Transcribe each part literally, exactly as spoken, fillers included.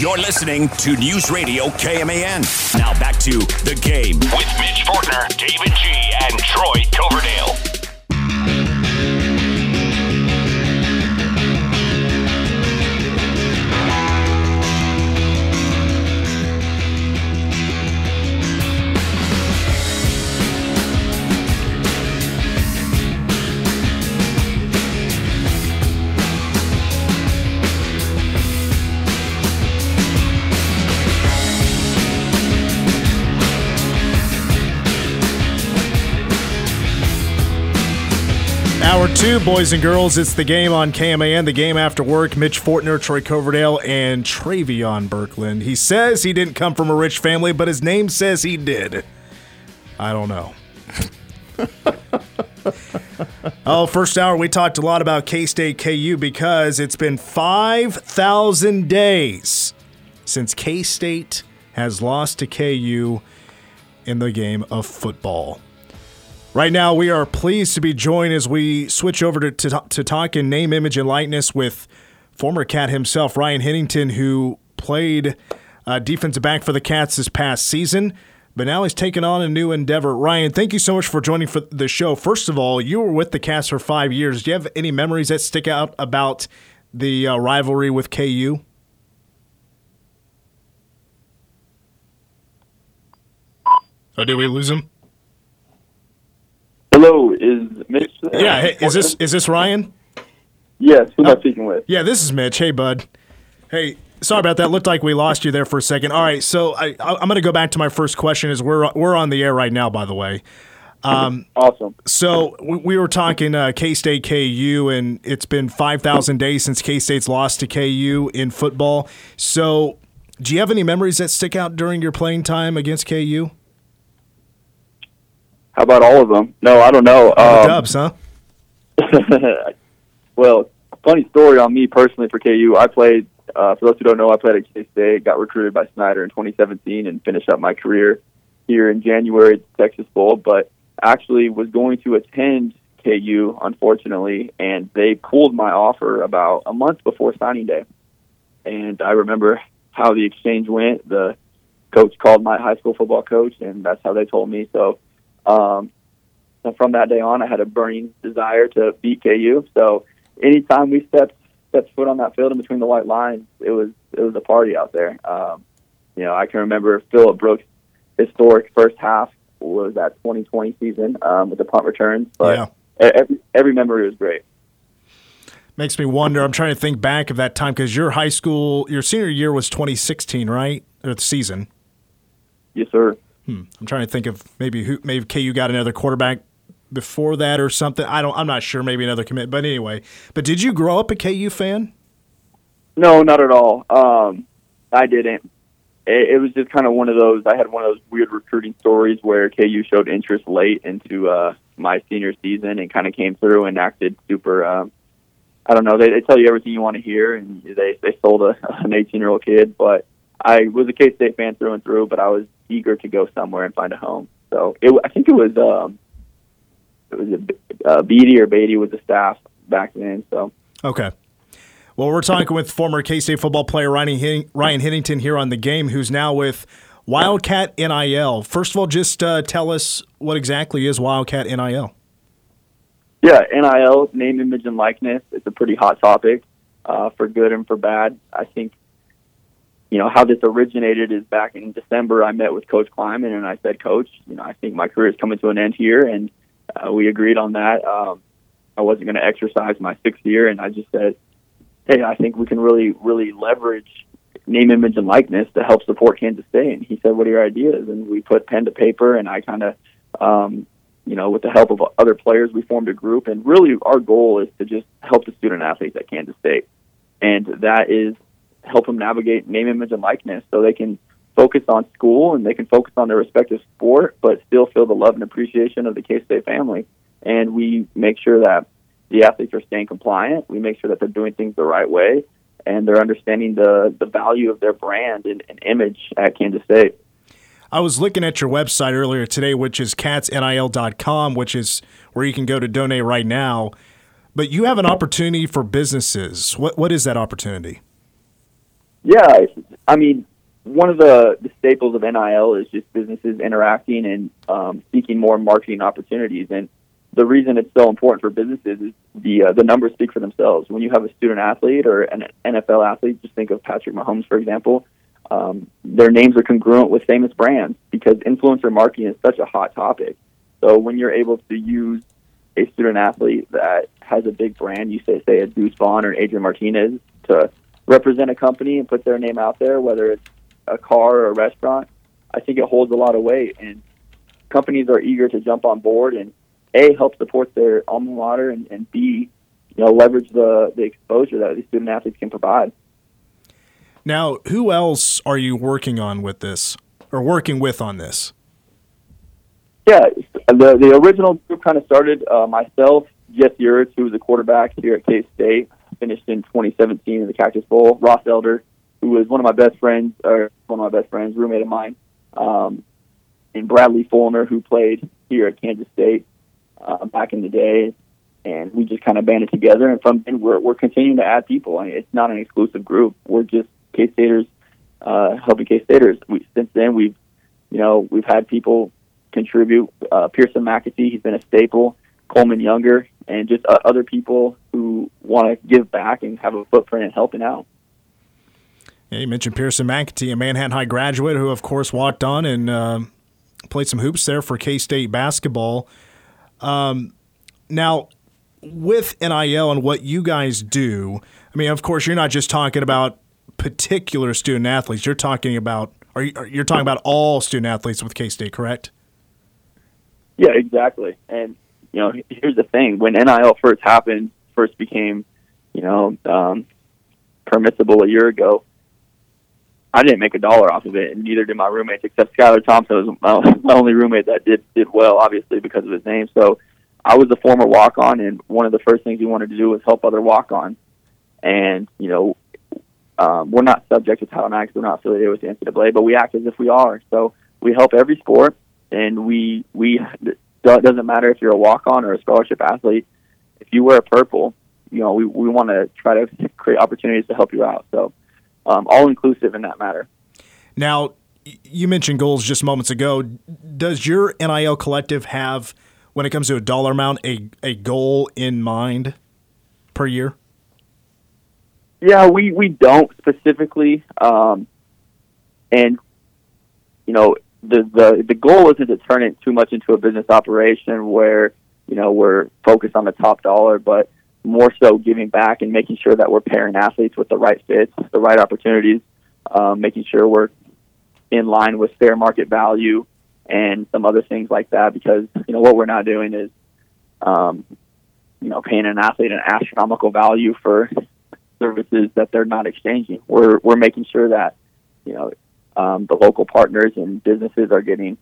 You're listening to News Radio K M A N. Now back to The Game. With Mitch Fortner, David G., and Troy Coverdale. Hour two, boys and girls, it's The Game on K M A N, The Game After Work. Mitch Fortner, Troy Coverdale, and Travion Birkeland. He says he didn't come from a rich family, but his name says he did. I don't know. Oh, first hour, we talked a lot about K-State K U because it's been five thousand days since K-State has lost to K U in the game of football. Right now, we are pleased to be joined as we switch over to, to to talk in name, image, and likeness with former Cat himself, Ryan Henington, who played uh, defensive back for the Cats this past season, but now he's taken on a new endeavor. Ryan, thank you so much for joining for the show. First of all, you were with the Cats for five years. Do you have any memories that stick out about the uh, rivalry with K U? Oh, did we lose him? Hello, is Mitch there? Yeah, hey, is this is this Ryan? Yes, who am I speaking with? Yeah, this is Mitch. Hey, bud. Hey, sorry about that. Looked like we lost you there for a second. All right, so I, I'm going to go back to my first question. Is we're we're on the air right now, by the way. Um, awesome. So we, we were talking uh, K-State K U, and it's been five thousand days since K-State's lost to K U in football. So do you have any memories that stick out during your playing time against K U? How about all of them? No, I don't know. Um, Dubs, huh? Well, funny story on me personally for K U. I played, uh, for those who don't know, I played at K-State, got recruited by Snyder in twenty seventeen, and finished up my career here in January at the Texas Bowl, but actually was going to attend K U, unfortunately, and they pulled my offer about a month before signing day. And I remember how the exchange went. The coach called my high school football coach, and that's how they told me, so... Um, and from that day on, I had a burning desire to beat K U. So anytime we stepped stepped foot on that field in between the white lines, it was it was a party out there. Um, you know, I can remember Philip Brooks' historic first half was that twenty twenty season um, with the punt returns. But yeah. every every memory was great. Makes me wonder. I'm trying to think back of that time because your high school, your senior year was twenty sixteen, right? Or the season? Yes, sir. Hmm. I'm trying to think of maybe who maybe K U got another quarterback before that or something. I don't. I'm not sure. Maybe another commit. But anyway, but did you grow up a K U fan? No, not at all. Um, I didn't. It, it was just kind of one of those. I had one of those weird recruiting stories where K U showed interest late into uh, my senior season and kind of came through and acted super. Um, I don't know. They, they tell you everything you want to hear, and they they sold a, an eighteen-year-old kid, but. I was a K-State fan through and through, but I was eager to go somewhere and find a home. So it, I think it was um, it was a, uh, Beatty or Beatty with the staff back then. So okay. Well, we're talking with former K-State football player Ryan Hen- Ryan Henington here on The Game, who's now with Wildcat N I L. First of all, just uh, tell us what exactly is Wildcat N I L. Yeah, N I L, name, image, and likeness. It's a pretty hot topic uh, for good and for bad. I think you know, how this originated is back in December, I met with Coach Klieman, and I said, Coach, you know, I think my career is coming to an end here, and uh, we agreed on that. Um, I wasn't going to exercise my sixth year, and I just said, hey, I think we can really, really leverage name, image, and likeness to help support Kansas State. And he said, what are your ideas? And we put pen to paper, and I kind of, um, you know, with the help of other players, we formed a group, and really our goal is to just help the student-athletes at Kansas State, and that is help them navigate name, image, and likeness so they can focus on school and they can focus on their respective sport but still feel the love and appreciation of the K-State family. And we make sure that the athletes are staying compliant. We make sure that they're doing things the right way and they're understanding the, the value of their brand and, and image at Kansas State. I was looking at your website earlier today, which is cats N I L dot com, which is where you can go to donate right now. But you have an opportunity for businesses. What What is that opportunity? Yeah, I mean, one of the, the staples of N I L is just businesses interacting and um, seeking more marketing opportunities. And the reason it's so important for businesses is the uh, the numbers speak for themselves. When you have a student athlete or an N F L athlete, just think of Patrick Mahomes, for example. Um, their names are congruent with famous brands because influencer marketing is such a hot topic. So when you're able to use a student athlete that has a big brand, you say, say a Deuce Vaughn or an Adrian Martinez, to represent a company and put their name out there, whether it's a car or a restaurant, I think it holds a lot of weight. And companies are eager to jump on board and, A, help support their alma mater, and, and B, you know, leverage the, the exposure that these student athletes can provide. Now, who else are you working on with this, or working with on this? Yeah, the the original group kind of started uh, myself, Jess Uritz, who was a quarterback here at K-State, finished in twenty seventeen in the Cactus Bowl. Ross Elder, who was one of my best friends, or one of my best friends, roommate of mine, um, and Bradley Fulner, who played here at Kansas State uh, back in the day. And we just kind of banded together, and from and we're we're continuing to add people. I mean, it's not an exclusive group. We're just K-Staters uh, helping K-Staters. We, since then, we've you know we've had people contribute. Uh, Pearson McAtee, he's been a staple. Coleman Younger, and just uh, other people who want to give back and have a footprint in helping out. Yeah, you mentioned Pearson McAtee, a Manhattan High graduate who, of course, walked on and uh, played some hoops there for K-State basketball. Um, now, with N I L and what you guys do, I mean, of course, you're not just talking about particular student athletes. You're talking about are you, you're talking about all student athletes with K-State, correct? Yeah, exactly. And you know, here's the thing: when N I L first happened, first became, you know, um, permissible a year ago, I didn't make a dollar off of it, and neither did my roommates. Except Skylar Thompson was my only roommate that did did well, obviously because of his name. So I was a former walk-on, and one of the first things we wanted to do was help other walk-ons. And you know, um, we're not subject to Title nine because we're not affiliated with the N C double A, but we act as if we are. So we help every sport, and we we. So it doesn't matter if you're a walk-on or a scholarship athlete. If you wear purple, you know, we, we want to try to create opportunities to help you out. So um, all-inclusive in that matter. Now, you mentioned goals just moments ago. Does your N I L collective have, when it comes to a dollar amount, a, a goal in mind per year? Yeah, we, we don't specifically. Um, and, you know, The, the the goal isn't to turn it too much into a business operation where, you know, we're focused on the top dollar, but more so giving back and making sure that we're pairing athletes with the right fits, the right opportunities, um, making sure we're in line with fair market value and some other things like that. Because, you know, what we're not doing is, um, you know, paying an athlete an astronomical value for services that they're not exchanging. We're we're making sure that, you know, Um, the local partners and businesses are getting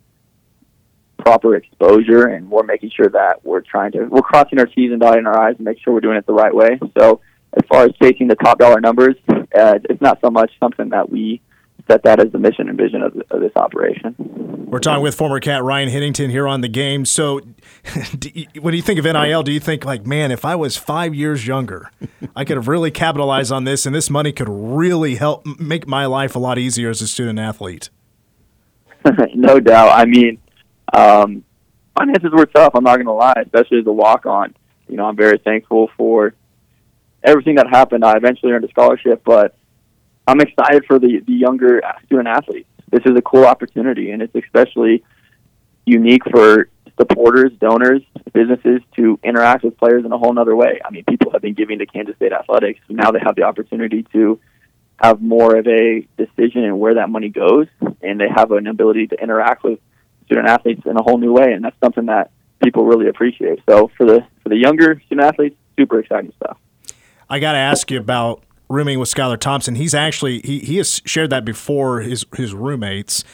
proper exposure, and we're making sure that we're trying to we're crossing our T's and dotting our I's and make sure we're doing it the right way. So as far as chasing the top dollar numbers, uh, it's not so much something that we set that as the mission and vision of, of this operation. We're talking with former Cat Ryan Henington here on The Game. So do you, when you think of N I L, do you think like, man, if I was five years younger, I could have really capitalized on this, and this money could really help make my life a lot easier as a student athlete? No doubt. I mean, um, finances were tough, I'm not going to lie, especially as a walk-on. You know, I'm very thankful for everything that happened. I eventually earned a scholarship, but I'm excited for the, the younger student athletes. This is a cool opportunity, and it's especially unique for supporters, donors, businesses to interact with players in a whole nother way. I mean, people have been giving to Kansas State athletics. Now they have the opportunity to have more of a decision in where that money goes, and they have an ability to interact with student athletes in a whole new way, and that's something that people really appreciate. So for the for the younger student athletes, super exciting stuff. I got to ask you about rooming with Skylar Thompson. He's actually he he has shared that before his his roommates,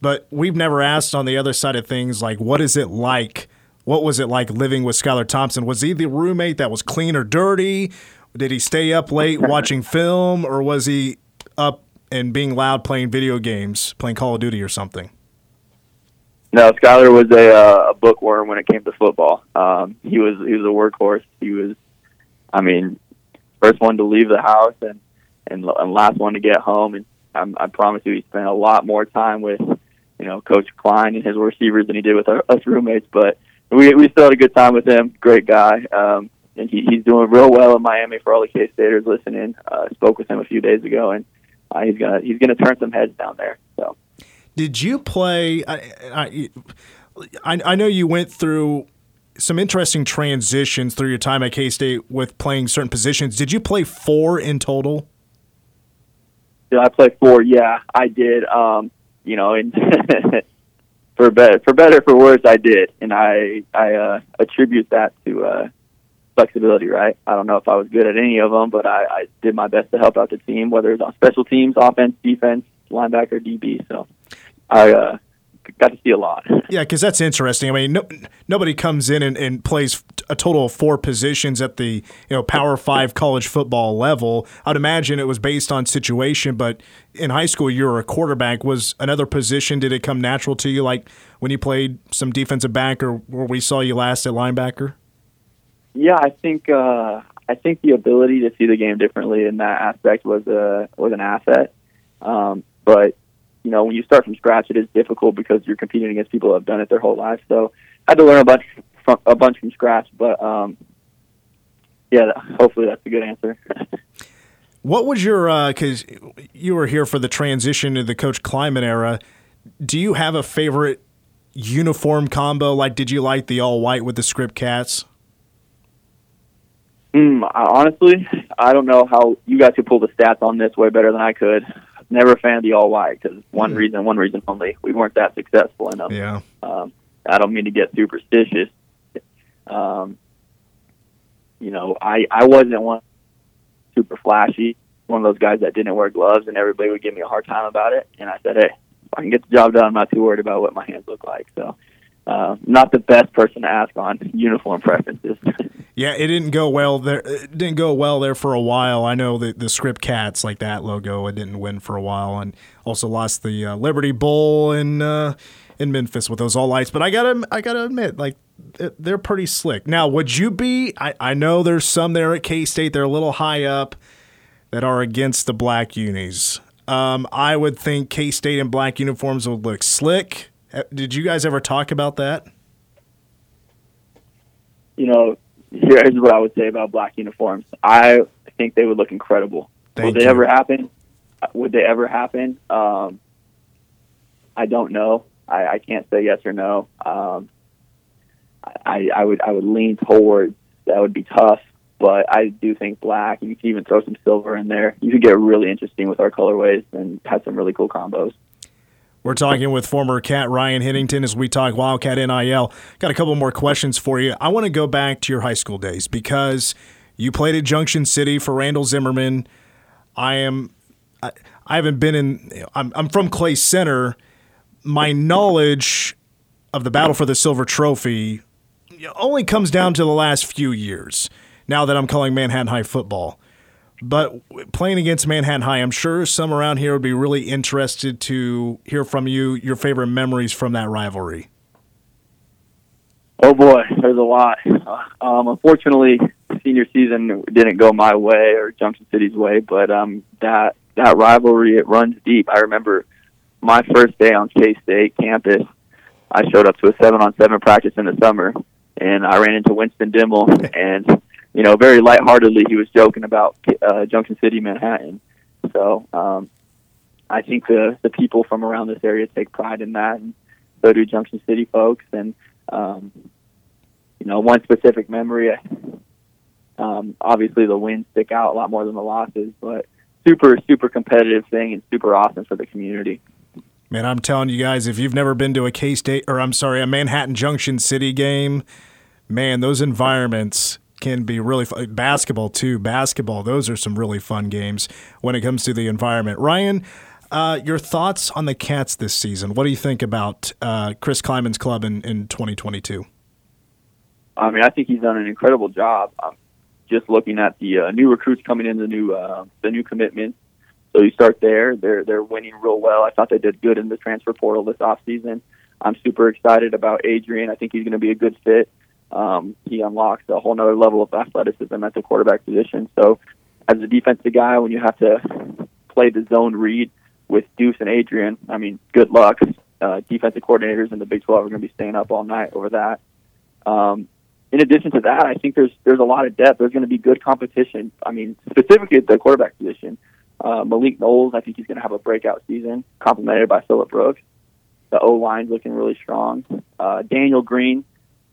but we've never asked on the other side of things, like, what is it like? What was it like living with Skylar Thompson? Was he the roommate that was clean or dirty? Did he stay up late watching film, or was he up and being loud playing video games, playing Call of Duty or something? No, Skylar was a, uh, a bookworm when it came to football. Um, he was he was a workhorse. He was, I mean. First one to leave the house, and and, and last one to get home. And I'm, I promise you, he spent a lot more time with, you know, Coach Klein and his receivers than he did with our, us roommates. But we we still had a good time with him. Great guy. Um, and he, he's doing real well in Miami. For all the K-Staters listening, uh, spoke with him a few days ago, and uh, he's gonna he's gonna turn some heads down there. So, did you play? I I, I know you went through some interesting transitions through your time at K-State with playing certain positions. Did you play four in total? Did I play four? Yeah, I did. Um, you know, and for better, for better, for worse, I did. And I, I uh, attribute that to uh, flexibility, right? I don't know if I was good at any of them, but I, I did my best to help out the team, whether it was on special teams, offense, defense, linebacker, D B. So I uh, got to see a lot. Yeah, because that's interesting. I mean, no, nobody comes in and, and plays a total of four positions at the, you know, Power Five college football level. I'd imagine it was based on situation, but in high school you were a quarterback. Was another position, did it come natural to you, like when you played some defensive back or where we saw you last at linebacker? Yeah, I think uh, I think the ability to see the game differently in that aspect was a was an asset. Um, but you know, when you start from scratch, it is difficult because you're competing against people who have done it their whole life. So I had to learn a bunch, from, a bunch from scratch. But, um, yeah, hopefully that's a good answer. What was your uh, – because you were here for the transition to the Coach Klieman era. Do you have a favorite uniform combo? Like, did you like the all-white with the script cats? Mm, I, honestly, I don't know how – you guys could pull the stats on this way better than I could. Never a fan of the all-white because one reason, one reason only, we weren't that successful in them. Yeah. Um, I don't mean to get superstitious. Um, you know, I, I wasn't one super flashy, one of those guys that didn't wear gloves, and everybody would give me a hard time about it. And I said, hey, if I can get the job done, I'm not too worried about what my hands look like. So uh, not the best person to ask on uniform preferences. Yeah, it didn't go well there. It didn't go well there for a while. I know the the script cats, like that logo, it didn't win for a while, and also lost the uh, Liberty Bowl in uh, in Memphis with those all lights. But I gotta I gotta admit, like they're pretty slick. Now, would you be? I, I know there's some there at K-State. They're a little high up that are against the black unis. Um, I would think K-State in black uniforms would look slick. Did you guys ever talk about that? You know. Here's what I would say about black uniforms. I think they would look incredible. Thank would they you. ever happen? Would they ever happen? Um, I don't know. I, I can't say yes or no. Um, I, I would I would lean towards that would be tough, but I do think black, and you can even throw some silver in there. You could get really interesting with our colorways and have some really cool combos. We're talking with former Cat Ryan Henington as we talk Wildcat N I L. Got a couple more questions for you. I want to go back to your high school days because you played at Junction City for Randall Zimmerman. I am, I, I haven't been in. I'm, I'm from Clay Center. My knowledge of the battle for the silver trophy only comes down to the last few years. Now that I'm calling Manhattan High football. But playing against Manhattan High, I'm sure some around here would be really interested to hear from you, your favorite memories from that rivalry. Oh, boy, there's a lot. Um, unfortunately, senior season didn't go my way or Junction City's way, but um, that that rivalry, it runs deep. I remember my first day on K-State campus, I showed up to a seven-on seven practice in the summer, and I ran into Winston Dimmel, and you know, very lightheartedly, he was joking about uh, Junction City, Manhattan. So um, I think the, the people from around this area take pride in that, and so do Junction City folks. And, um, you know, one specific memory, um, obviously the wins stick out a lot more than the losses, but super, super competitive thing and super awesome for the community. Man, I'm telling you guys, if you've never been to a K-State, or I'm sorry, a Manhattan Junction City game, man, those environments can be really fun. Basketball too. Basketball, those are some really fun games when it comes to the environment. Ryan, uh, your thoughts on the Cats this season? What do you think about uh, Chris Kleiman's club in, in twenty twenty-two? I mean, I think he's done an incredible job. I'm just looking at the uh, new recruits coming in, the new uh, the new commitments. So you start there. They're they're winning real well. I thought they did good in the transfer portal this offseason. I'm super excited about Adrian. I think he's going to be a good fit. Um, he unlocks a whole nother level of athleticism at the quarterback position. So as a defensive guy, when you have to play the zone read with Deuce and Adrian, I mean, good luck. Uh, defensive coordinators in the Big twelve are going to be staying up all night over that. Um, in addition to that, I think there's there's a lot of depth. There's going to be good competition. I mean, specifically at the quarterback position. Uh, Malik Knowles, I think he's going to have a breakout season, complemented by Philip Brooks. The O-line's looking really strong. Uh, Daniel Green,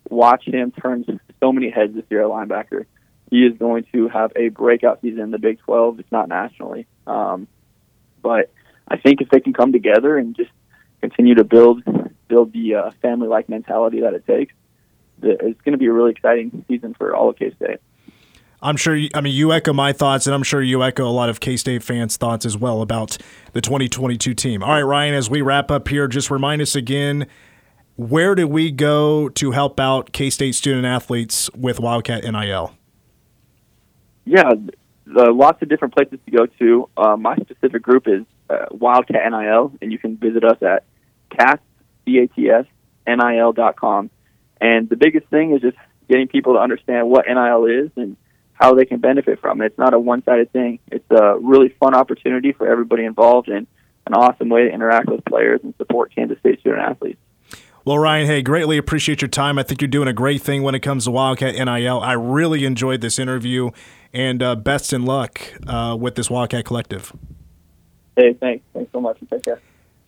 watch him turn so many heads this year at linebacker. He is going to have a breakout season in the Big twelve, if not nationally. Um, but I think if they can come together and just continue to build build the uh, family-like mentality that it takes, it's going to be a really exciting season for all of K-State. I'm sure, you, I mean, you echo my thoughts, and I'm sure you echo a lot of K-State fans' thoughts as well about the twenty twenty-two team. All right, Ryan, as we wrap up here, just remind us again, where do we go to help out K-State student-athletes with Wildcat N I L? Yeah, the, lots of different places to go to. Uh, my specific group is uh, Wildcat N I L, and you can visit us at cats, C A T S, N I L dot com. And the biggest thing is just getting people to understand what N I L is and how they can benefit from it. It's not a one-sided thing. It's a really fun opportunity for everybody involved and an awesome way to interact with players and support Kansas State student-athletes. Well, Ryan, hey, greatly appreciate your time. I think you're doing a great thing when it comes to Wildcat N I L. I really enjoyed this interview, and uh, best in luck uh, with this Wildcat Collective. Hey, thanks. Thanks so much. Take care.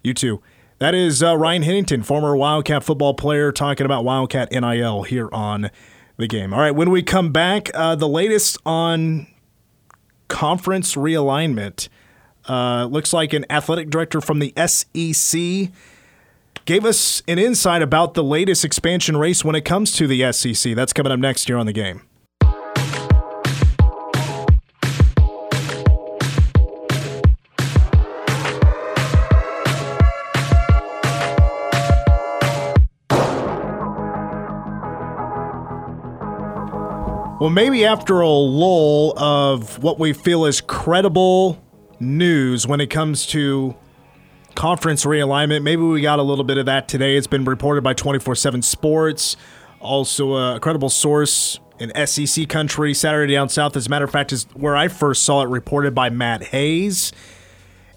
You too. That is uh, Ryan Henington, former Wildcat football player, talking about Wildcat N I L here on The Game. All right, when we come back, uh, the latest on conference realignment. Uh, looks like an athletic director from the S E C gave us an insight about the latest expansion race when it comes to the S E C. That's coming up next here on The Game. Well, maybe after a lull of what we feel is credible news when it comes to conference realignment, maybe we got a little bit of that today. It's been reported by twenty-four seven Sports, also a credible source in S E C country, Saturday Down South. As a matter of fact, is where I first saw it reported by Matt Hayes.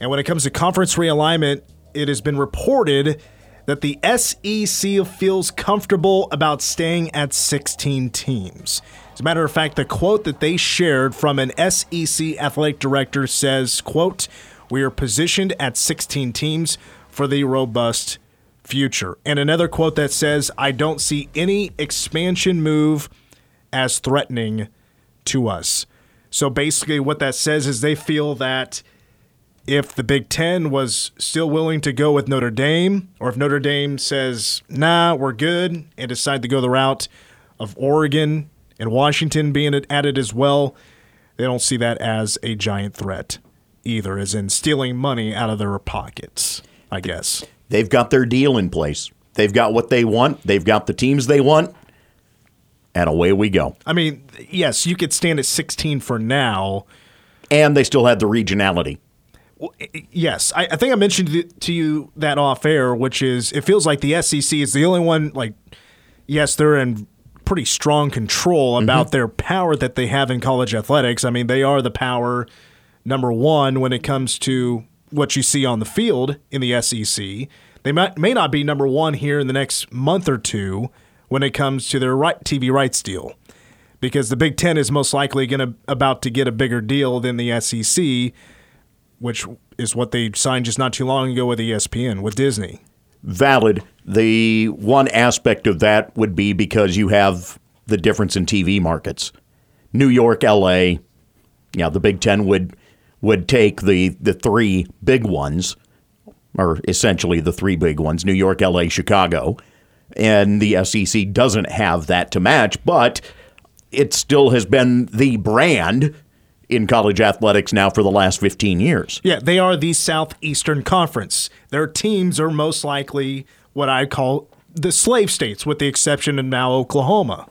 And when it comes to conference realignment, it has been reported that the S E C feels comfortable about staying at sixteen teams. As a matter of fact, the quote that they shared from an S E C athletic director says, quote, "We are positioned at sixteen teams for the robust future." And another quote that says, "I don't see any expansion move as threatening to us." So basically what that says is they feel that if the Big Ten was still willing to go with Notre Dame, or if Notre Dame says, nah, we're good, and decide to go the route of Oregon and Washington being at it as well, they don't see that as a giant threat either, as in stealing money out of their pockets, I guess. They've got their deal in place. They've got what they want. They've got the teams they want. And away we go. I mean, yes, you could stand at sixteen for now. And they still have the regionality. Well, yes. I, I think I mentioned to you that off air, which is it feels like the S E C is the only one, like, yes, they're in pretty strong control about mm-hmm. their power that they have in college athletics. I mean, they are the power number one when it comes to what you see on the field in the S E C. They might, may not be number one here in the next month or two when it comes to their right, T V rights deal, because the Big Ten is most likely going to about to get a bigger deal than the S E C, which is what they signed just not too long ago with E S P N, with Disney. Valid. The one aspect of that would be because you have the difference in T V markets. New York, L A, you know, the Big Ten would would take the, the three big ones, or essentially the three big ones, New York, L A, Chicago, and the S E C doesn't have that to match, but it still has been the brand in college athletics now for the last fifteen years. Yeah, they are the Southeastern Conference. Their teams are most likely what I call the slave states, with the exception of now Oklahoma.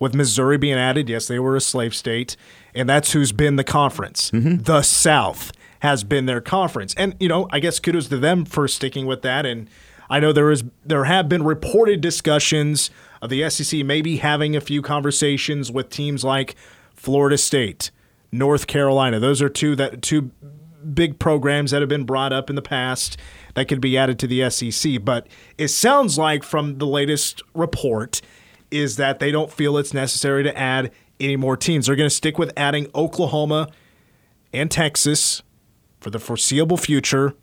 With Missouri being added, yes, they were a slave state, and that's who's been the conference. Mm-hmm. The South has been their conference. And, you know, I guess kudos to them for sticking with that. And I know there is there have been reported discussions of the S E C maybe having a few conversations with teams like Florida State, North Carolina. Those are two that two big programs that have been brought up in the past that could be added to the S E C. But it sounds like from the latest report is that they don't feel it's necessary to add any more teams. They're going to stick with adding Oklahoma and Texas for the foreseeable future,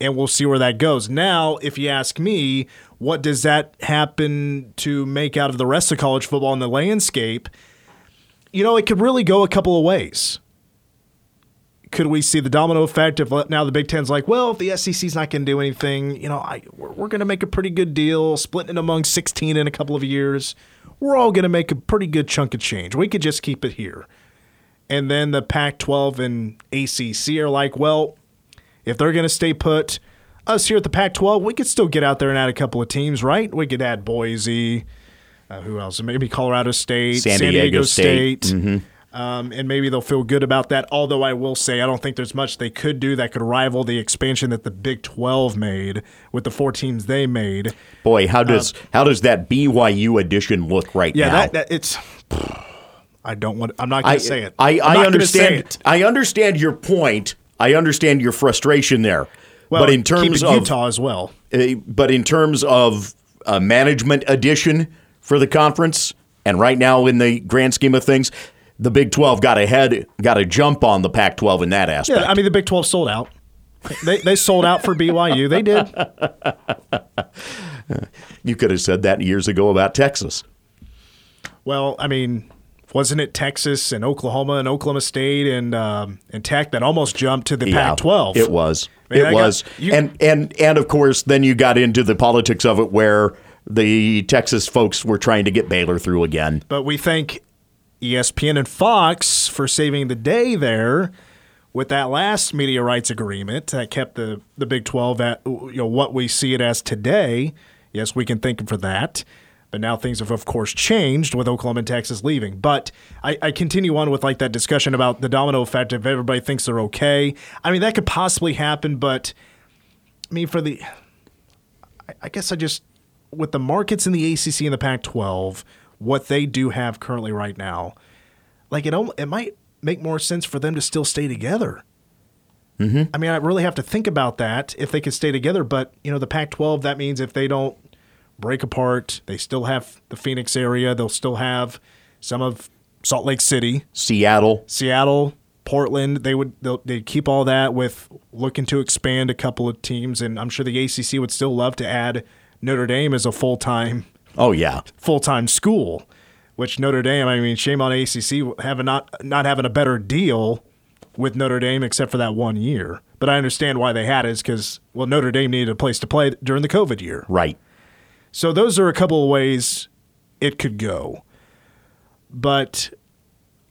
and we'll see where that goes. Now, if you ask me, what does that happen to make out of the rest of college football in the landscape? You know, it could really go a couple of ways. Could we see the domino effect of now the Big Ten's like, well, if the S E C's not going to do anything, you know, I, we're, we're going to make a pretty good deal, splitting it among sixteen in a couple of years. We're all going to make a pretty good chunk of change. We could just keep it here. And then the Pac twelve and A C C are like, well, if they're going to stay put, us here at the Pac twelve, we could still get out there and add a couple of teams, right? We could add Boise, uh, who else? Maybe Colorado State, San, San Diego, Diego State. State. Mm-hmm. Um, and maybe they'll feel good about that, although I will say I don't think there's much they could do that could rival the expansion that the Big twelve made with the four teams they made. Boy, how does um, how does that B Y U edition look right yeah, now? Yeah, that, that, it's... I don't want. I'm not going to say it. I, I understand. It. I understand your point. I understand your frustration there. Well, but in terms of Utah as well. Uh, but in terms of uh, management addition for the conference, and right now in the grand scheme of things, the Big twelve got ahead, got a jump on the Pac twelve in that aspect. Yeah, I mean the Big twelve sold out. They they sold out for B Y U. They did. You could have said that years ago about Texas. Well, I mean. Wasn't it Texas and Oklahoma and Oklahoma State and um, and Tech that almost jumped to the yeah, Pac twelve? It was. Man, it was. Got, you, and, and, and, of course, then you got into the politics of it where the Texas folks were trying to get Baylor through again. But we thank E S P N and Fox for saving the day there with that last media rights agreement that kept the, the Big twelve at you know what we see it as today. Yes, we can thank them for that. But now things have, of course, changed with Oklahoma and Texas leaving. But I, I continue on with like that discussion about the domino effect if everybody thinks they're okay. I mean, that could possibly happen, but I mean, for the – I guess I just – with the markets in the A C C and the Pac twelve, what they do have currently right now, like it, it might make more sense for them to still stay together. Mm-hmm. I mean, I really have to think about that if they could stay together. But, you know, the Pac twelve, that means if they don't – break apart. They still have the Phoenix area. They'll still have some of Salt Lake City, Seattle, Seattle, Portland. They would they'd keep all that with looking to expand a couple of teams, and I'm sure the A C C would still love to add Notre Dame as a full time. Oh yeah, full time school. Which Notre Dame, I mean, shame on A C C having not not having a better deal with Notre Dame except for that one year. But I understand why they had it is because well Notre Dame needed a place to play during the COVID year, right? So those are a couple of ways it could go. But,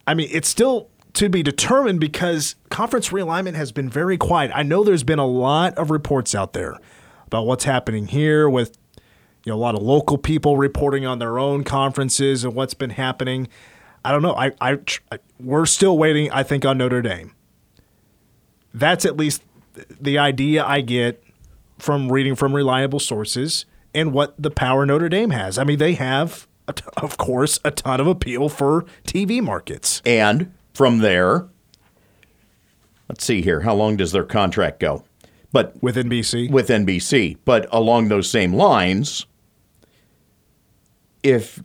I mean, it's still to be determined because conference realignment has been very quiet. I know there's been a lot of reports out there about what's happening here with you know, a lot of local people reporting on their own conferences and what's been happening. I don't know. I, I, I we're still waiting, I think, on Notre Dame. That's at least the idea I get from reading from reliable sources. And what the power Notre Dame has. I mean, they have, of course, a ton of appeal for T V markets. And from there, let's see here. How long does their contract go? But with N B C? With N B C. But along those same lines, if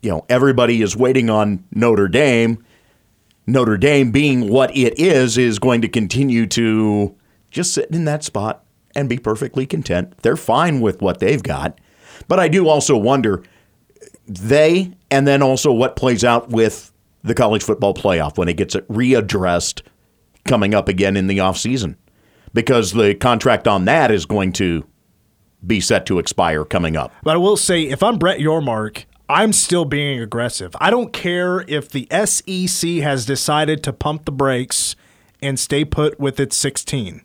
you know everybody is waiting on Notre Dame, Notre Dame being what it is, is going to continue to just sit in that spot. And be perfectly content. They're fine with what they've got. But I do also wonder, they and then also what plays out with the college football playoff when it gets readdressed coming up again in the offseason. Because the contract on that is going to be set to expire coming up. But I will say, if I'm Brett Yormark, I'm still being aggressive. I don't care if the S E C has decided to pump the brakes and stay put with its sixteen.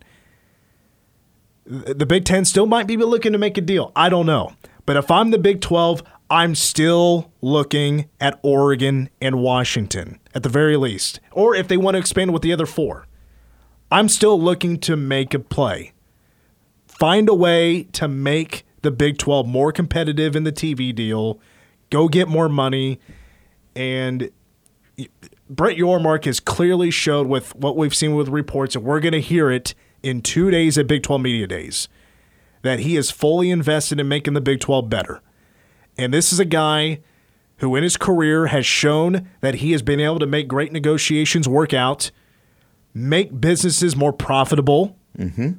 The Big Ten still might be looking to make a deal. I don't know. But if I'm the Big twelve, I'm still looking at Oregon and Washington at the very least. Or if they want to expand with the other four, I'm still looking to make a play. Find a way to make the Big twelve more competitive in the T V deal. Go get more money. And Brett Yormark has clearly showed with what we've seen with reports, and we're going to hear it in two days at Big twelve Media Days, that he is fully invested in making the Big twelve better. And this is a guy who in his career has shown that he has been able to make great negotiations work out, make businesses more profitable mm-hmm.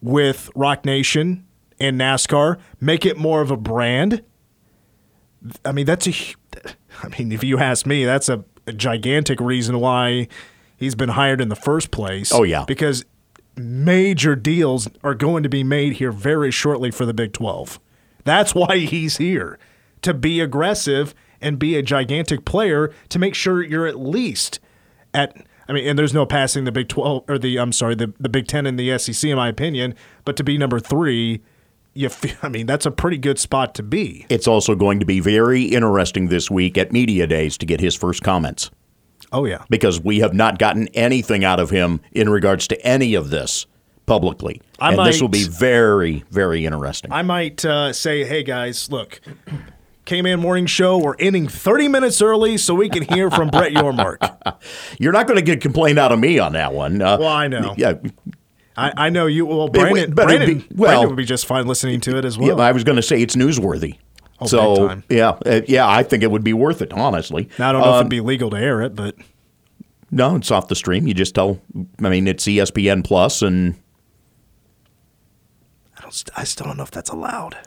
with Roc Nation and NASCAR, make it more of a brand. I mean, that's a, I mean, if you ask me, that's a, a gigantic reason why he's been hired in the first place. Oh, yeah. Because major deals are going to be made here very shortly for the Big twelve. That's why he's here, to be aggressive and be a gigantic player, to make sure you're at least at, I mean, and there's no passing the Big twelve or the, I'm sorry, the, the Big ten and the S E C, in my opinion, but to be number three, you feel, I mean, that's a pretty good spot to be. It's also going to be very interesting this week at Media Days to get his first comments. Oh, yeah. Because we have not gotten anything out of him in regards to any of this publicly. I and might, this will be very, very interesting. I might uh, say, hey, guys, look, K-Man Morning Show, we're ending thirty minutes early so we can hear from Brett Yormark. You're not going to get a complaint out of me on that one. Uh, well, I know. Yeah. I, I know you. Well, Brandon, but Brandon, be, well, Brandon would be just fine listening to it as well. Yeah, I was going to say it's newsworthy. Oh, so, time. yeah, yeah, I think it would be worth it, honestly. Now, I don't know um, if it'd be legal to air it, but no, it's off the stream. You just tell. I mean, it's E S P N Plus, and I don't. I still don't know if that's allowed.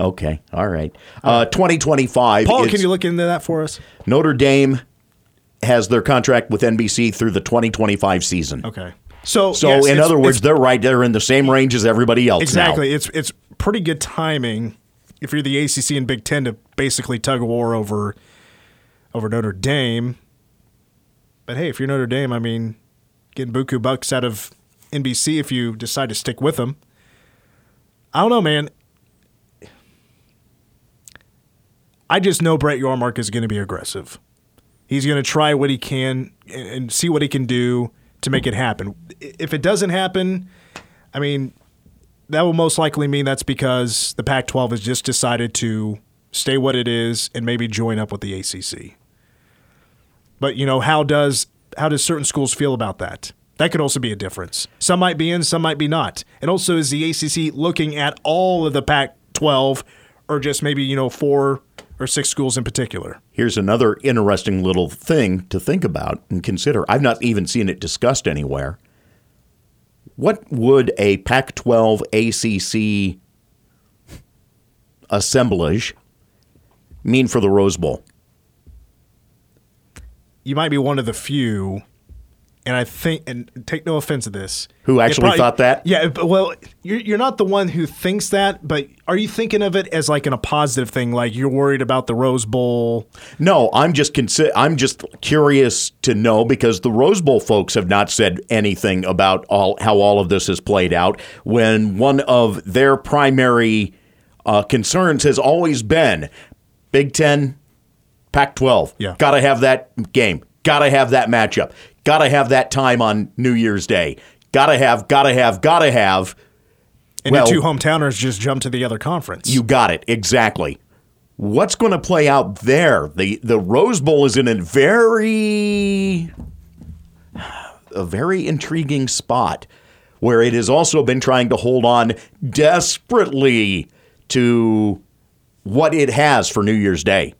Okay, all right. Uh, twenty twenty-five. Paul, can you look into that for us? Notre Dame has their contract with N B C through the twenty twenty-five season. Okay. So, so yes, in other words, they're right there in the same range as everybody else. Exactly. Now. It's it's pretty good timing if you're the A C C and Big Ten to basically tug of war over over Notre Dame. But hey, if you're Notre Dame, I mean, getting buku bucks out of N B C if you decide to stick with them. I don't know, man. I just know Brett Yormark is going to be aggressive. He's going to try what he can and see what he can do to make it happen. If it doesn't happen, I mean, that will most likely mean that's because the Pac twelve has just decided to stay what it is and maybe join up with the A C C. But, you know, how does how does certain schools feel about that? That could also be a difference. Some might be in, some might be not. And also, is the A C C looking at all of the Pac twelve or just maybe, you know, four or six schools in particular? Here's another interesting little thing to think about and consider. I've not even seen it discussed anywhere. What would a Pac twelve A C C assemblage mean for the Rose Bowl? You might be one of the few, and I think, and take no offense to this, who actually probably thought that? Yeah, well, you're, you're not the one who thinks that, but are you thinking of it as like in a positive thing, like you're worried about the Rose Bowl? No, I'm just consi- I'm just curious to know, because the Rose Bowl folks have not said anything about all how all of this has played out, when one of their primary uh, concerns has always been Big Ten, Pac twelve. Yeah. Got to have that game. Got to have that matchup. Got to have that time on New Year's Day. Got to have, got to have, got to have. And well, the two hometowners just jump to the other conference. You got it. Exactly. What's going to play out there? The the Rose Bowl is in a very, a very intriguing spot where it has also been trying to hold on desperately to what it has for New Year's Day,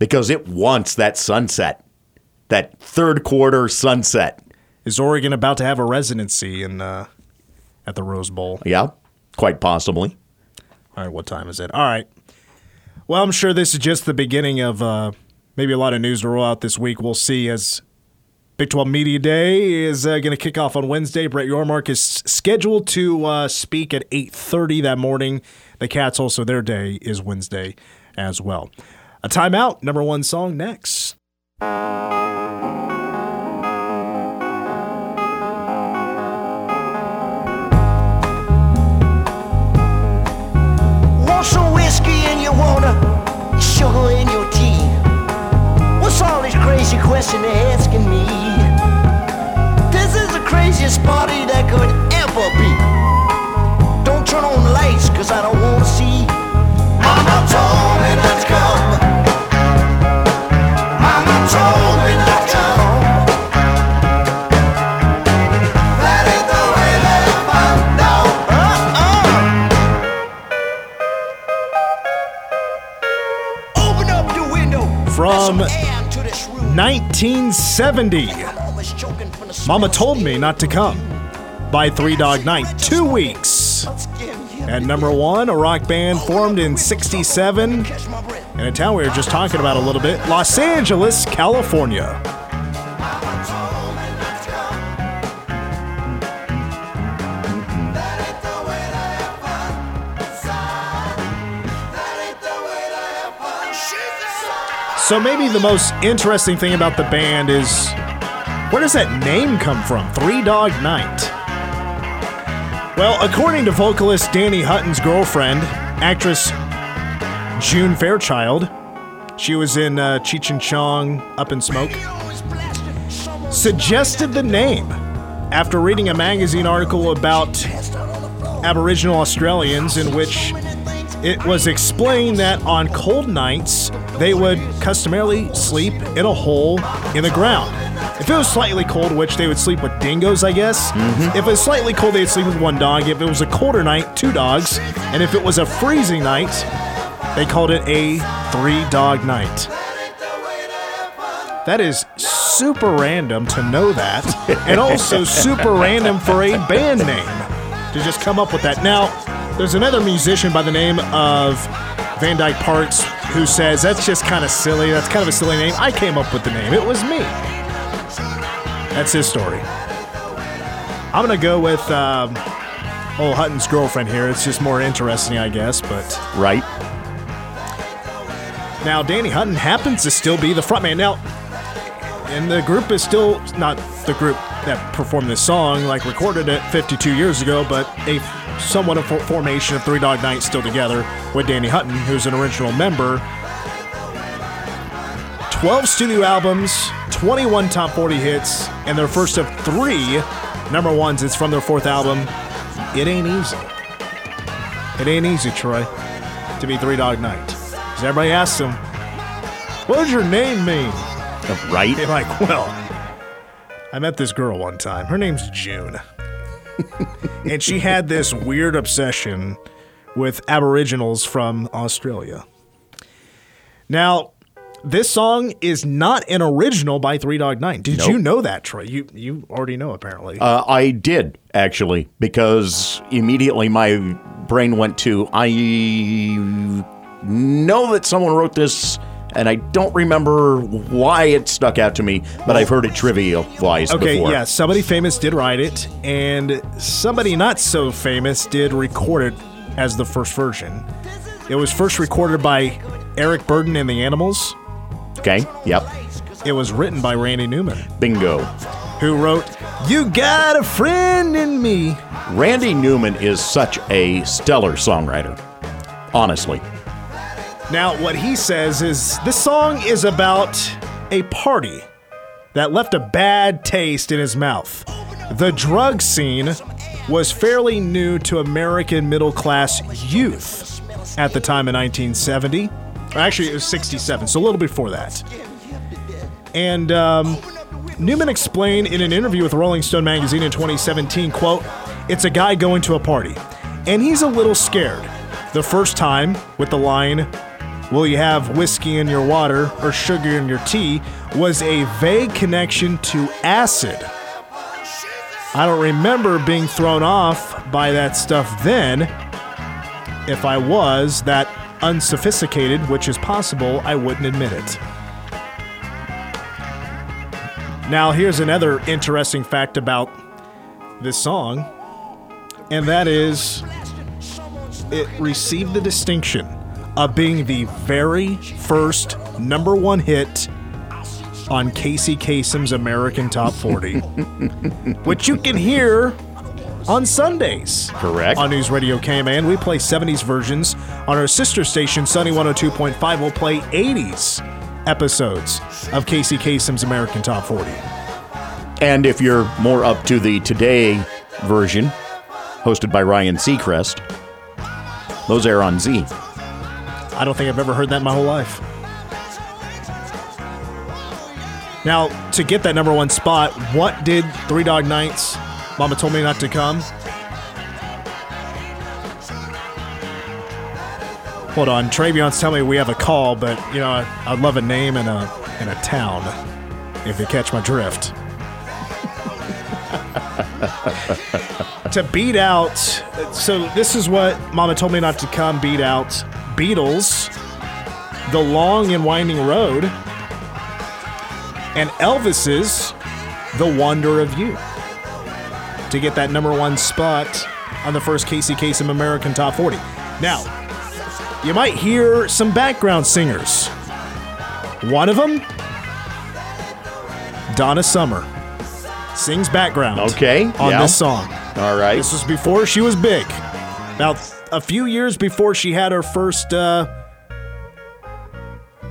because it wants that sunset. That third quarter sunset. Is Oregon about to have a residency in uh, at the Rose Bowl? Yeah, quite possibly. All right, what time is it? All right. Well, I'm sure this is just the beginning of uh, maybe a lot of news to roll out this week. We'll see, as Big twelve Media Day is uh, going to kick off on Wednesday. Brett Yormark is scheduled to uh, speak at eight thirty that morning. The Cats, also their day is Wednesday as well. A timeout, number one song next. Want some whiskey in your water, sugar in your tea. What's all this crazy question they're asking me? This is the craziest party that could ever be. Don't turn on the lights, cause I don't wanna see. Mama told me not to come. Told me not to. from nineteen seventy. Mama Told Me Not to Come by Three Dog Night. Two weeks. At number one, a rock band formed in sixty-seven in a town we were just talking about a little bit, Los Angeles, California. So maybe the most interesting thing about the band is, where does that name come from? Three Dog Night. Well, according to vocalist Danny Hutton's girlfriend, actress June Fairchild, she was in uh, Cheech and Chong, Up in Smoke, suggested the name after reading a magazine article about Aboriginal Australians in which it was explained that on cold nights, they would customarily sleep in a hole in the ground. If it was slightly cold, which they would sleep with dingoes, I guess. Mm-hmm. If it was slightly cold, they'd sleep with one dog. If it was a colder night, two dogs. And if it was a freezing night, they called it a three-dog night. That is super random to know that. And also super random for a band name to just come up with that. Now, there's another musician by the name of Van Dyke Parks who says, that's just kind of silly. That's kind of a silly name. I came up with the name. It was me. That's his story. I'm going to go with um, old Hutton's girlfriend here. It's just more interesting, I guess, but... Right. Now, Danny Hutton happens to still be the frontman. Now, and the group is still... Not the group that performed this song, like recorded it fifty-two years ago, but a somewhat of formation of Three Dog Night still together with Danny Hutton, who's an original member. twelve studio albums, twenty-one top forty hits, and their first of three number ones. It's from their fourth album, It Ain't Easy. It ain't easy, Troy, to be Three Dog Night. Because everybody asks them, what does your name mean? Right? They're like, well, I met this girl one time. Her name's June. And she had this weird obsession with Aboriginals from Australia. Now, this song is not an original by Three Dog Night. Did nope. you know that, Troy? You you already know, apparently. Uh, I did, actually, because immediately my brain went to, I know that someone wrote this, and I don't remember why it stuck out to me, but I've heard it trivialized okay, before. Okay, yeah, somebody famous did write it, and somebody not so famous did record it as the first version. It was first recorded by Eric Burdon and the Animals. Okay, yep. It was written by Randy Newman. Bingo. Who wrote, You Got a Friend in Me. Randy Newman is such a stellar songwriter, honestly. Now, what he says is, this song is about a party that left a bad taste in his mouth. The drug scene was fairly new to American middle-class youth at the time in nineteen seventy. Actually, it was sixty-seven, so a little before that. And um, Newman explained in an interview with Rolling Stone magazine in twenty seventeen, quote, it's a guy going to a party, and he's a little scared. The first time, with the line, will you have whiskey in your water or sugar in your tea, was a vague connection to acid. I don't remember being thrown off by that stuff then. If I was, that... unsophisticated, which is possible, I wouldn't admit it. Now, here's another interesting fact about this song, and that is it received the distinction of being the very first number one hit on Casey Kasem's American Top forty, which you can hear on Sundays. Correct. On News Radio K M A N, we play seventies versions. On our sister station, Sunny one oh two point five, we'll play eighties episodes of Casey Kasem's American Top forty. And if you're more up to the Today version, hosted by Ryan Seacrest, those air on Z. I don't think I've ever heard that in my whole life. Now, to get that number one spot, what did Three Dog Night's Mama Told Me Not to Come? Hold on, Travion's telling me we have a call, but, you know, I, I'd love a name and a in a town, if you catch my drift. To beat out, so this is what Mama told me not to come, beat out Beatles, The Long and Winding Road, and Elvis's The Wonder of You to get that number one spot on the first Casey Kasem American Top forty. Now, you might hear some background singers. One of them, Donna Summer, sings background okay, on yeah. this song. All right. This was before she was big. About a few years before she had her first, uh,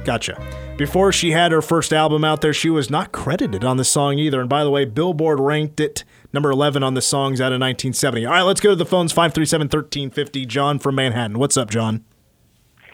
gotcha. Before she had her first album out there, she was not credited on the song either. And by the way, Billboard ranked it number eleven on the songs out of nineteen seventy. All right, let's go to the phones, five three seven, one three five zero. John from Manhattan. What's up, John?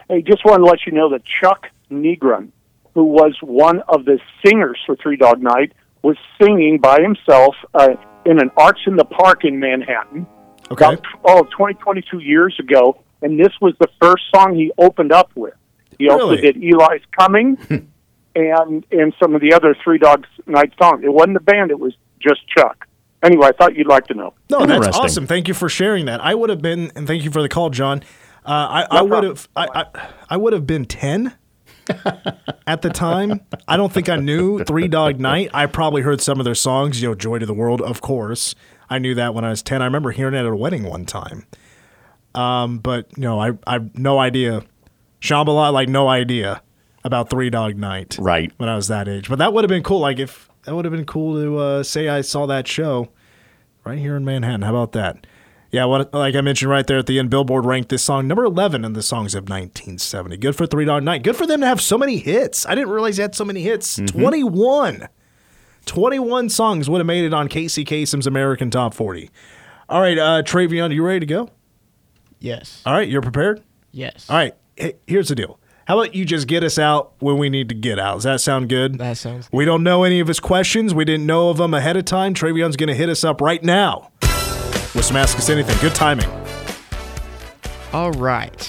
Hey, just wanted to let you know that Chuck Negron, who was one of the singers for Three Dog Night, was singing by himself uh, in an Arts in the Park in Manhattan okay. about oh, twenty, twenty-two years ago, and this was the first song he opened up with. He really? also did Eli's Coming and, and some of the other Three Dog Night songs. It wasn't the band, it was just Chuck. Anyway, I thought you'd like to know. No, that's awesome. Thank you for sharing that. I would have been, and thank you for the call, John. Uh, I, no I would have I, I, I would have been ten at the time. I don't think I knew Three Dog Night. I probably heard some of their songs, you know, Joy to the World, of course. I knew that when I was ten. I remember hearing it at a wedding one time. Um, but, you know, I I no idea. Shambhala, like no idea about Three Dog Night right. when I was that age. But that would have been cool. Like if that would have been cool to uh, say I saw that show right here in Manhattan. How about that? Yeah, what, like I mentioned right there at the end, Billboard ranked this song number eleven in the songs of nineteen seventy. Good for Three Dog Night. Good for them to have so many hits. I didn't realize they had so many hits. Mm-hmm. twenty-one. twenty-one songs would have made it on Casey Kasem's American Top forty. All right, uh, Travion, you ready to go? Yes. All right, you're prepared? Yes. All right, hey, here's the deal. How about you just get us out when we need to get out? Does that sound good? That sounds good. We don't know any of his questions. We didn't know of them ahead of time. Travion's going to hit us up right now with some Ask Us Anything. Good timing. All right.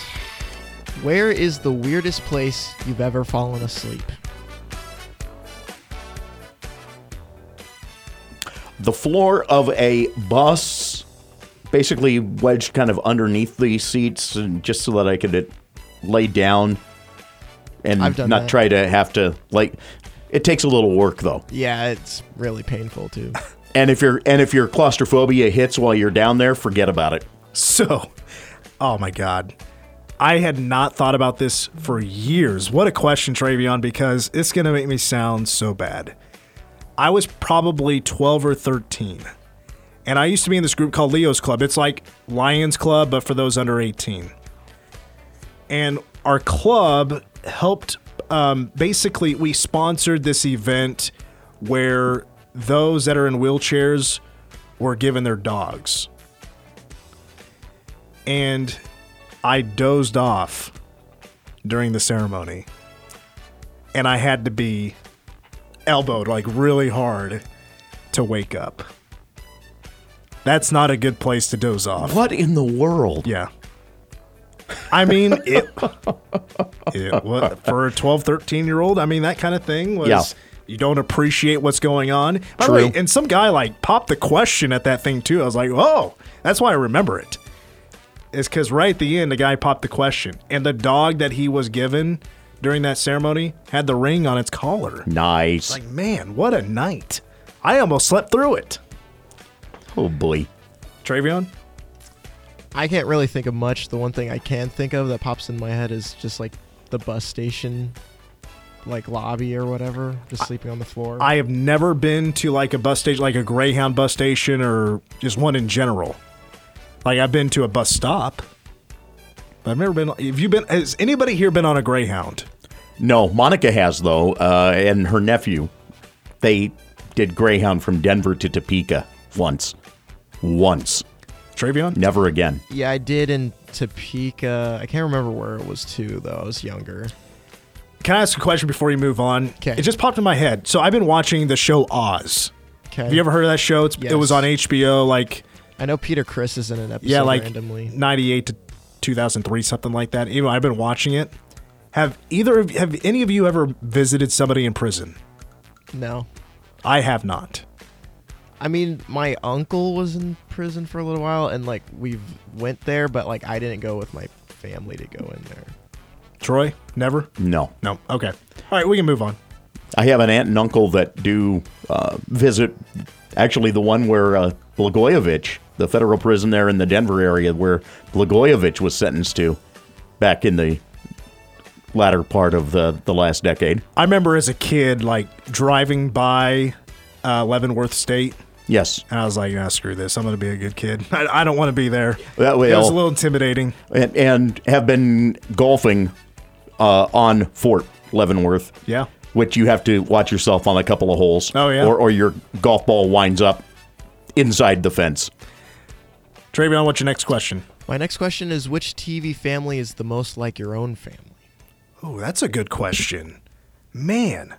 Where is the weirdest place you've ever fallen asleep? The floor of a bus, basically wedged kind of underneath the seats, and just so that I could it, lay down. And not that. try to have to, like, it takes a little work though. Yeah, it's really painful too. and if you're and if your claustrophobia hits while you're down there, forget about it. So, oh my God, I had not thought about this for years. What a question, Travion, because it's gonna make me sound so bad. I was probably twelve or thirteen, and I used to be in this group called Leo's Club. It's like Lions Club, but for those under eighteen. And our club helped, um, basically, we sponsored this event where those that are in wheelchairs were given their dogs. And I dozed off during the ceremony. And I had to be elbowed, like, really hard to wake up. That's not a good place to doze off. What in the world? Yeah. I mean, it, it was, for a twelve, thirteen-year-old, I mean, that kind of thing was yeah. you don't appreciate what's going on. By True. The way, and some guy, like, popped the question at that thing, too. I was like, oh, that's why I remember it. It's because right at the end, the guy popped the question. And the dog that he was given during that ceremony had the ring on its collar. Nice. Like, man, what a night. I almost slept through it. Oh, boy. Travion? I can't really think of much. The one thing I can think of that pops in my head is just like the bus station, like lobby or whatever, just I, sleeping on the floor. I have never been to like a bus station, like a Greyhound bus station or just one in general. Like I've been to a bus stop, but I've never been. Have you been? Has anybody here been on a Greyhound? No, Monica has though, uh, and her nephew. They did Greyhound from Denver to Topeka once, once. Travion? Never again. Yeah, I did in Topeka. I can't remember where it was to, though. I was younger. Can I ask a question before you move on? Okay. It just popped in my head. So I've been watching the show Oz. Okay. Have you ever heard of that show? It's, yes. It was on H B O. Like I know Peter Criss is in an episode yeah, like randomly. ninety-eight to two thousand three, something like that. Even I've been watching it, Have either of have any of you ever visited somebody in prison? No. I have not. I mean, my uncle was in prison for a little while, and like we went there, but like I didn't go with my family to go in there. Troy, never? No. No. Okay. All right, we can move on. I have an aunt and uncle that do uh, visit, actually the one where uh, Blagojevich, the federal prison there in the Denver area where Blagojevich was sentenced to back in the latter part of the, the last decade. I remember as a kid, like, driving by uh, Leavenworth State. Yes. And I was like, ah, screw this. I'm going to be a good kid. I, I don't want to be there. That way, it was a little intimidating. And, and have been golfing uh, on Fort Leavenworth. Yeah. Which you have to watch yourself on a couple of holes. Oh, yeah. Or, or your golf ball winds up inside the fence. Travion, what's your next question? My next question is, which T V family is the most like your own family? Oh, that's a good question. Man.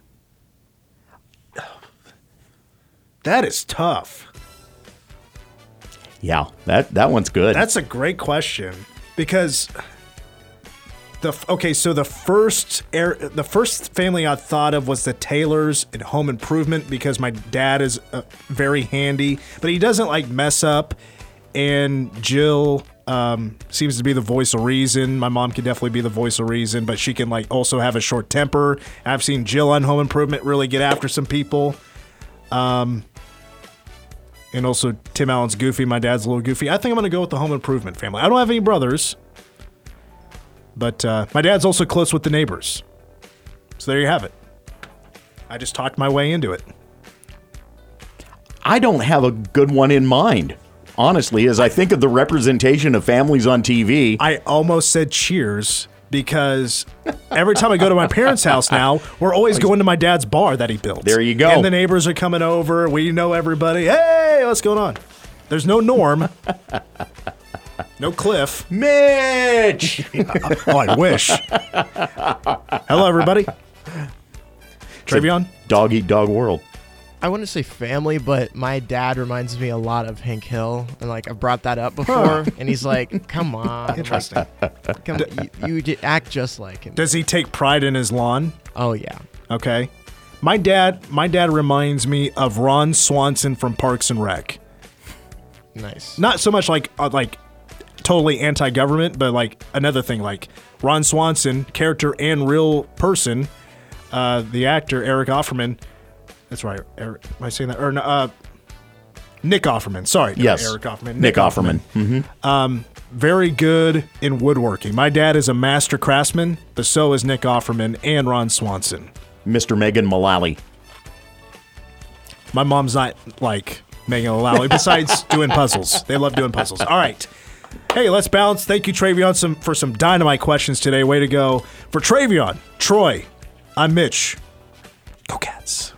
That is tough. Yeah, that, that one's good. That's a great question because... The, okay, so the first air, the first family I thought of was the Taylors at Home Improvement because my dad is uh, very handy, but he doesn't like mess up. And Jill um, seems to be the voice of reason. My mom can definitely be the voice of reason, but she can like also have a short temper. I've seen Jill on Home Improvement really get after some people. Um, and also Tim Allen's goofy. My dad's a little goofy. I think I'm going to go with the Home Improvement family. I don't have any brothers. But uh, my dad's also close with the neighbors. So there you have it. I just talked my way into it. I don't have a good one in mind, honestly, as I think of the representation of families on T V. I almost said Cheers because every time I go to my parents' house now, we're always going to my dad's bar that he built. There you go. And the neighbors are coming over. We know everybody. Hey, what's going on? There's no Norm. No Cliff. Mitch! Oh, I wish. Hello, everybody. Travion? Dog-eat-dog world. I wouldn't say family, but my dad reminds me a lot of Hank Hill. And, like, I brought that up before, and he's like, come on. Interesting. Like, come, you, you act just like him. Does he take pride in his lawn? Oh, yeah. Okay. My dad, my dad reminds me of Ron Swanson from Parks and Rec. Nice. Not so much like uh, like... totally anti-government, but like another thing, like Ron Swanson, character and real person, uh, the actor Eric Offerman. That's right. Eric, am I saying that? Or uh, Nick Offerman. Sorry. No, yes. Eric Offerman. Nick, Nick Offerman. Offerman. Mm-hmm. Um, very good in woodworking. My dad is a master craftsman, but so is Nick Offerman and Ron Swanson. Mister Megan Mullally. My mom's not like Megan Mullally, besides doing puzzles. They love doing puzzles. All right. Hey, let's bounce. Thank you, Travion, some, for some dynamite questions today. Way to go. For Travion, Troy, I'm Mitch. Go Cats.